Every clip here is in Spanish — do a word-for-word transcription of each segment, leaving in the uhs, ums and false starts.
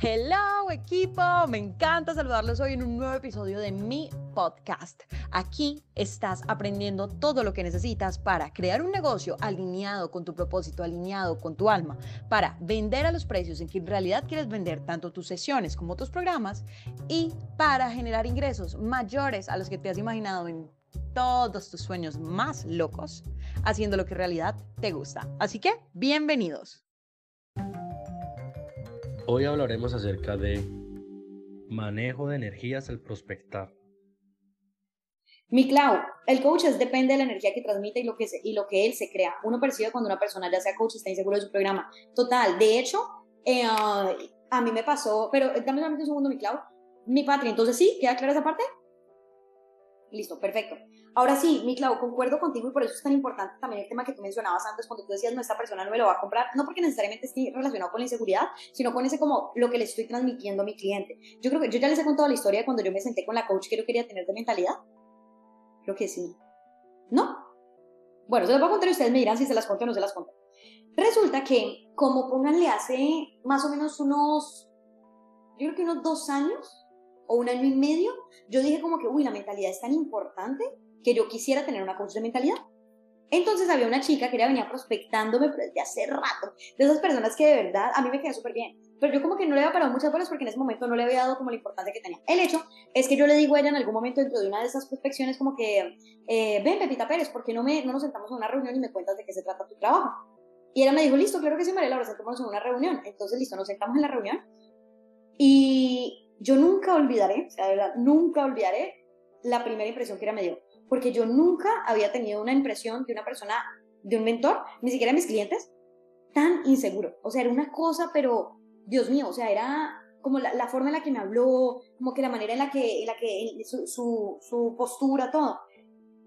Hello equipo, me encanta saludarlos hoy en un nuevo episodio de mi podcast. Aquí estás aprendiendo todo lo que necesitas para crear un negocio alineado con tu propósito, alineado con tu alma, para vender a los precios en que en realidad quieres vender tanto tus sesiones como tus programas y para generar ingresos mayores a los que te has imaginado en todos tus sueños más locos, haciendo lo que en realidad te gusta. Así que, bienvenidos. Hoy hablaremos acerca de manejo de energías al prospectar. Mi Clau, el coach es, depende de la energía que transmite y lo que, se, y lo que él se crea. Uno percibe cuando una persona, ya sea coach, está inseguro de su programa. Total, de hecho, eh, a mí me pasó, pero dame solamente un segundo, mi Clau. Mi Patria, entonces sí, ¿queda clara esa parte? Listo, perfecto. Ahora sí, mi Clau, concuerdo contigo y por eso es tan importante también el tema que tú mencionabas antes cuando tú decías, no, esta persona no me lo va a comprar, no porque necesariamente esté relacionado con la inseguridad, sino con ese como lo que le estoy transmitiendo a mi cliente. Yo creo que yo ya les he contado la historia de cuando yo me senté con la coach que yo quería tener de mentalidad. Creo que sí. ¿No? Bueno, se las voy a contar y ustedes me dirán si se las cuento o no se las cuento. Resulta que, como pónganle hace más o menos unos, yo creo que unos dos años, o un año y medio, yo dije como que, uy, la mentalidad es tan importante que yo quisiera tener una coach de mentalidad. Entonces había una chica que ya venía prospectándome desde hace rato, de esas personas que de verdad, a mí me quedó súper bien, pero yo como que no le había parado muchas bolas porque en ese momento no le había dado como la importancia que tenía. El hecho es que yo le digo a ella en algún momento dentro de una de esas prospecciones como que, eh, ven Pepita Pérez, ¿por qué no, me, no nos sentamos a una reunión y me cuentas de qué se trata tu trabajo? Y ella me dijo, listo, claro que sí, Mariela, ahora sentémonos en una reunión. Entonces, listo, nos sentamos en la reunión y... Yo nunca olvidaré, o sea, de verdad, nunca olvidaré la primera impresión que ella me dio, porque yo nunca había tenido una impresión de una persona, de un mentor, ni siquiera de mis clientes, tan inseguro. O sea, era una cosa, pero, Dios mío, o sea, era como la, la forma en la que me habló, como que la manera en la que, en la que en su, su, su postura, todo.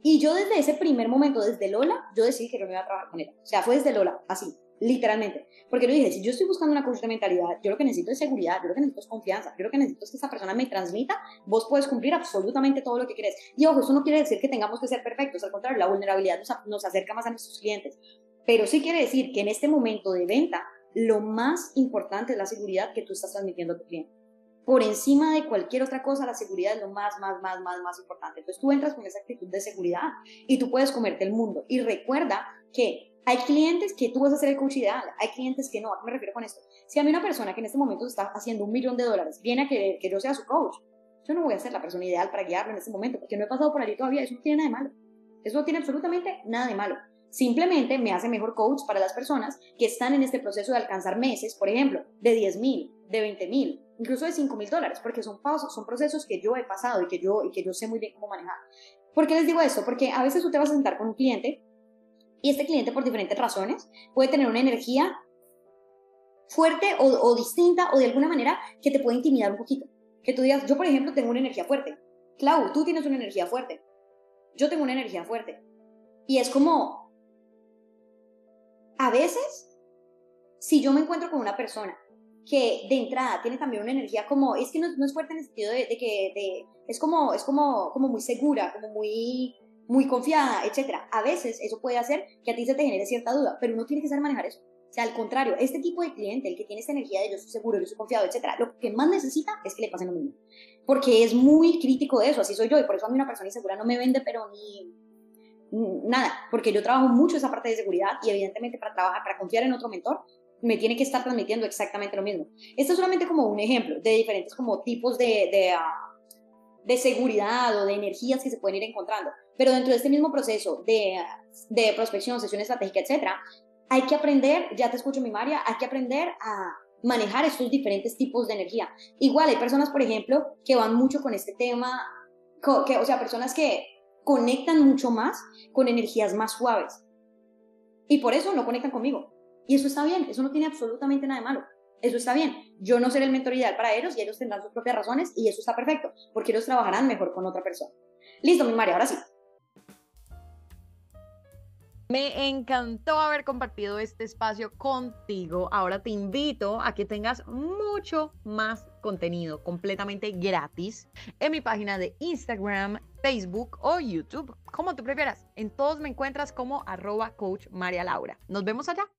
Y yo desde ese primer momento, desde Lola, yo decidí que yo no iba a trabajar con ella. O sea, fue desde Lola, así. Literalmente, porque yo dije, si yo estoy buscando una coach de mentalidad, yo lo que necesito es seguridad, yo lo que necesito es confianza, yo lo que necesito es que esa persona me transmita, vos puedes cumplir absolutamente todo lo que querés. Y ojo, eso no quiere decir que tengamos que ser perfectos, al contrario, la vulnerabilidad nos, nos acerca más a nuestros clientes, pero sí quiere decir que en este momento de venta, lo más importante es la seguridad que tú estás transmitiendo a tu cliente. Por encima de cualquier otra cosa, la seguridad es lo más, más, más, más, más importante. Entonces tú entras con esa actitud de seguridad y tú puedes comerte el mundo. Y recuerda que... hay clientes que tú vas a ser el coach ideal, hay clientes que no. ¿A qué me refiero con esto? Si a mí una persona que en este momento está haciendo un millón de dólares viene a querer que yo sea su coach, yo no voy a ser la persona ideal para guiarlo en este momento, porque no he pasado por allí todavía, eso no tiene nada de malo. Eso no tiene absolutamente nada de malo. Simplemente me hace mejor coach para las personas que están en este proceso de alcanzar meses, por ejemplo, de diez mil, de veinte mil, incluso de cinco mil dólares, porque son pasos, son procesos que yo he pasado y que yo, y que yo sé muy bien cómo manejar. ¿Por qué les digo esto? Porque a veces tú te vas a sentar con un cliente y este cliente, por diferentes razones, puede tener una energía fuerte o, o distinta o de alguna manera que te puede intimidar un poquito. Que tú digas, yo por ejemplo tengo una energía fuerte. Clau, tú tienes una energía fuerte. Yo tengo una energía fuerte. Y es como, a veces, si yo me encuentro con una persona que de entrada tiene también una energía como, es que no, no es fuerte en el sentido de, de que de, es, como, es como, como muy segura, como muy... muy confiada, etcétera. A veces eso puede hacer que a ti se te genere cierta duda, pero uno tiene que saber manejar eso. O sea, al contrario, este tipo de cliente, el que tiene esta energía de yo soy seguro, yo soy confiado, etcétera, lo que más necesita es que le pasen lo mismo. Porque es muy crítico de eso, así soy yo, y por eso a mí una persona insegura no me vende, pero ni, ni nada, porque yo trabajo mucho esa parte de seguridad y evidentemente para trabajar, para confiar en otro mentor, me tiene que estar transmitiendo exactamente lo mismo. Este es solamente como un ejemplo de diferentes como tipos de... de uh, de seguridad o de energías que se pueden ir encontrando. Pero dentro de este mismo proceso de, de prospección, sesión estratégica, etcétera, hay que aprender, ya te escucho mi María, hay que aprender a manejar estos diferentes tipos de energía. Igual hay personas, por ejemplo, que van mucho con este tema, que, o sea, personas que conectan mucho más con energías más suaves. Y por eso no conectan conmigo. Y eso está bien, eso no tiene absolutamente nada de malo. Eso está bien, yo no seré el mentor ideal para ellos y ellos tendrán sus propias razones y eso está perfecto, porque ellos trabajarán mejor con otra persona. Listo, mi María, ahora sí. Me encantó haber compartido este espacio contigo. Ahora te invito a que tengas mucho más contenido completamente gratis en mi página de Instagram, Facebook o YouTube, como tú prefieras. En todos me encuentras como arroba coach María Laura. Nos vemos allá.